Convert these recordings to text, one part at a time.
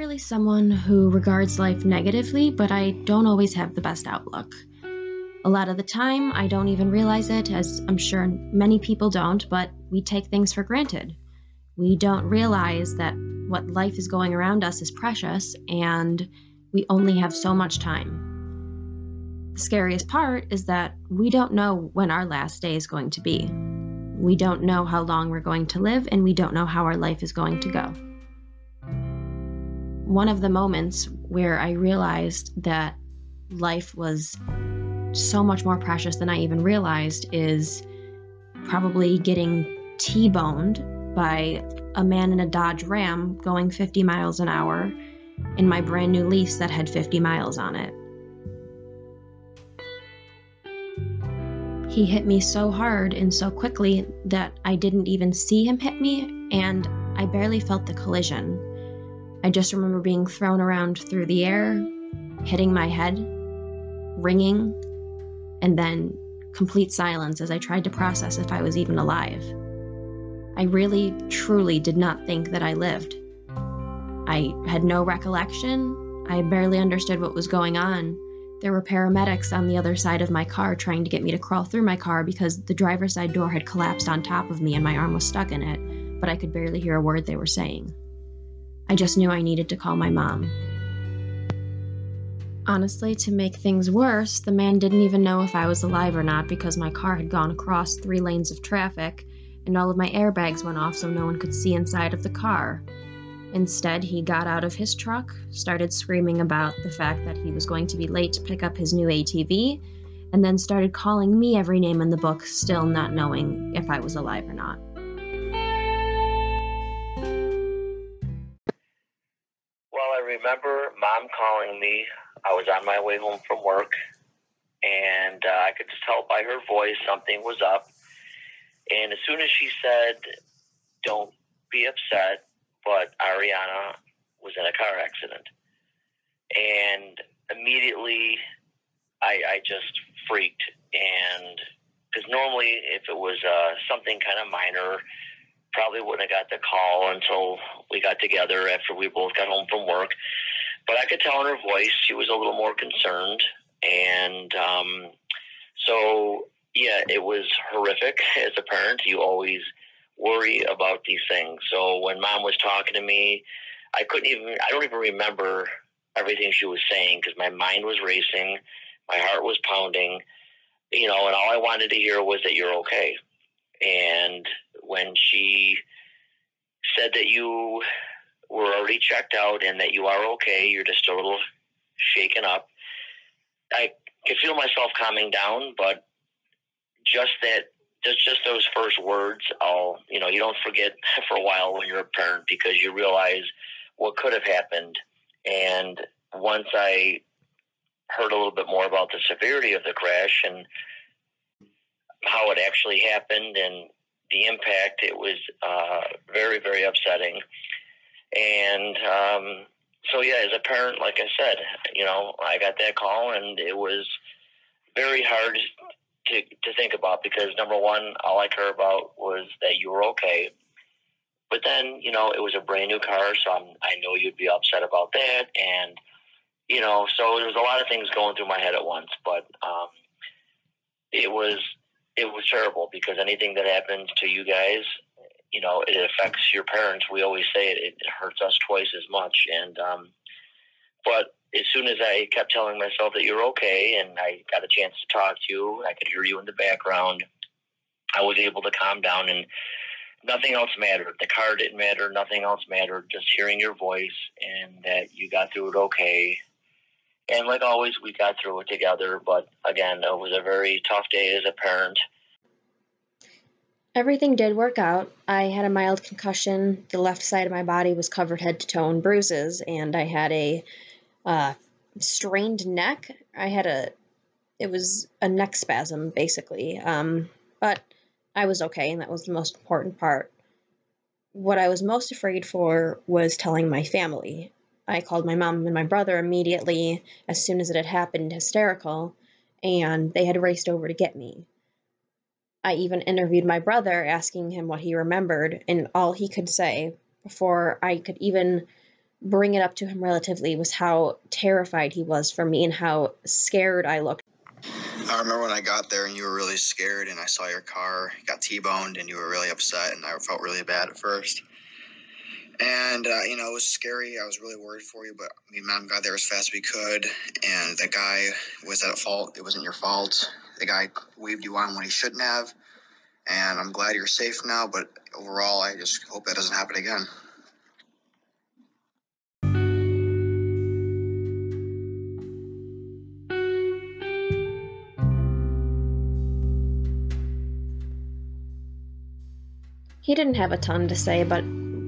really someone who regards life negatively, but I don't always have the best outlook. A lot of the time, I don't even realize it, as I'm sure many people don't, but we take things for granted. We don't realize that what life is going around us is precious, and we only have so much time. The scariest part is that we don't know when our last day is going to be. We don't know how long we're going to live, and we don't know how our life is going to go. One of the moments where I realized that life was so much more precious than I even realized is probably getting T-boned by a man in a Dodge Ram going 50 miles an hour in my brand new lease that had 50 miles on it. He hit me so hard and so quickly that I didn't even see him hit me, and I barely felt the collision. I just remember being thrown around through the air, hitting my head, ringing, and then complete silence as I tried to process if I was even alive. I really, truly did not think that I lived. I had no recollection. I barely understood what was going on. There were paramedics on the other side of my car trying to get me to crawl through my car because the driver's side door had collapsed on top of me and my arm was stuck in it, but I could barely hear a word they were saying. I just knew I needed to call my mom. Honestly, to make things worse, the man didn't even know if I was alive or not because my car had gone across 3 lanes of traffic and all of my airbags went off so no one could see inside of the car. Instead, he got out of his truck, started screaming about the fact that he was going to be late to pick up his new ATV, and then started calling me every name in the book, still not knowing if I was alive or not. I remember Mom calling me. I was on my way home from work, and I could just tell by her voice something was up. And as soon as she said, "Don't be upset," but Ariana was in a car accident. And immediately I just freaked. And because normally if it was something kind of minor, probably wouldn't have got the call until we got together after we both got home from work. But I could tell in her voice she was a little more concerned. And so, yeah, it was horrific. As a parent, you always worry about these things. So when Mom was talking to me, I don't even remember everything she was saying because my mind was racing, my heart was pounding, and all I wanted to hear was that you're okay. And when she said that you were already checked out and that you are okay, you're just a little shaken up, I could feel myself calming down, but just those first words, you don't forget for a while when you're a parent because you realize what could have happened. And once I heard a little bit more about the severity of the crash and how it actually happened and the impact, it was very, very upsetting. And so, yeah, as a parent, like I said, I got that call, and it was very hard to think about because, number one, all I care about was that you were okay. But then, it was a brand-new car, so I know you'd be upset about that. And, so there was a lot of things going through my head at once, but it was terrible because anything that happens to you guys, it affects your parents. We always say it hurts us twice as much. And but as soon as I kept telling myself that you're okay and I got a chance to talk to you, I could hear you in the background, I was able to calm down and nothing else mattered. The car didn't matter. Nothing else mattered. Just hearing your voice and that you got through it okay. And like always, we got through it together, but again, it was a very tough day as a parent. Everything did work out. I had a mild concussion. The left side of my body was covered head to toe in bruises, and I had a strained neck. It was a neck spasm, basically. But I was okay, and that was the most important part. What I was most afraid for was telling my family. I called my mom and my brother immediately, as soon as it had happened, hysterical, and they had raced over to get me. I even interviewed my brother, asking him what he remembered, and all he could say before I could even bring it up to him relatively was how terrified he was for me and how scared I looked. I remember when I got there and you were really scared and I saw your car got T-boned and you were really upset and I felt really bad at first. And, you know, it was scary. I was really worried for you, but me and Mom got there as fast as we could. And the guy was at fault. It wasn't your fault. The guy waved you on when he shouldn't have. And I'm glad you're safe now, but overall, I just hope that doesn't happen again. He didn't have a ton to say, but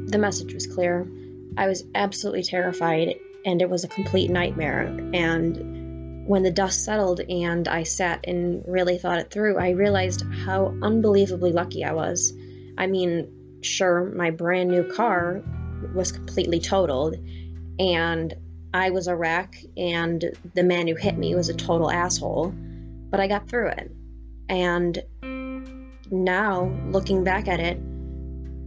the message was clear. I was absolutely terrified, and it was a complete nightmare. And when the dust settled and I sat and really thought it through, I realized how unbelievably lucky I was. I mean, sure, my brand new car was completely totaled, and I was a wreck, and the man who hit me was a total asshole, but I got through it. And now, looking back at it,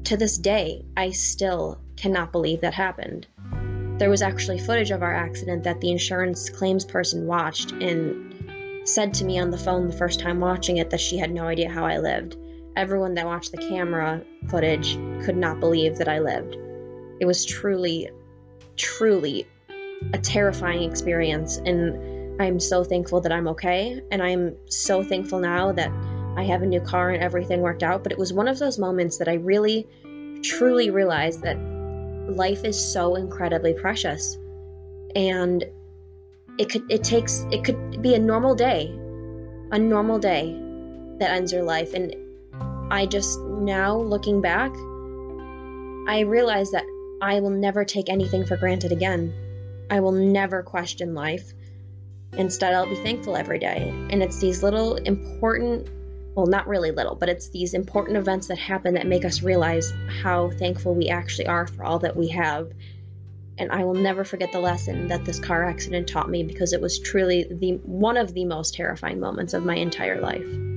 to this day, I still cannot believe that happened. There was actually footage of our accident that the insurance claims person watched and said to me on the phone the first time watching it that she had no idea how I lived. Everyone that watched the camera footage could not believe that I lived. It was truly, truly a terrifying experience, and I'm so thankful that I'm okay, and I'm so thankful now that I have a new car and everything worked out, but it was one of those moments that I really, truly realized that life is so incredibly precious, and it could be a normal day that ends your life. And I just now, looking back, I realize that I will never take anything for granted again. I will never question life. Instead, I'll be thankful every day. And it's these little important, well, not really little, but it's these important events that happen that make us realize how thankful we actually are for all that we have. And I will never forget the lesson that this car accident taught me, because it was truly one of the most terrifying moments of my entire life.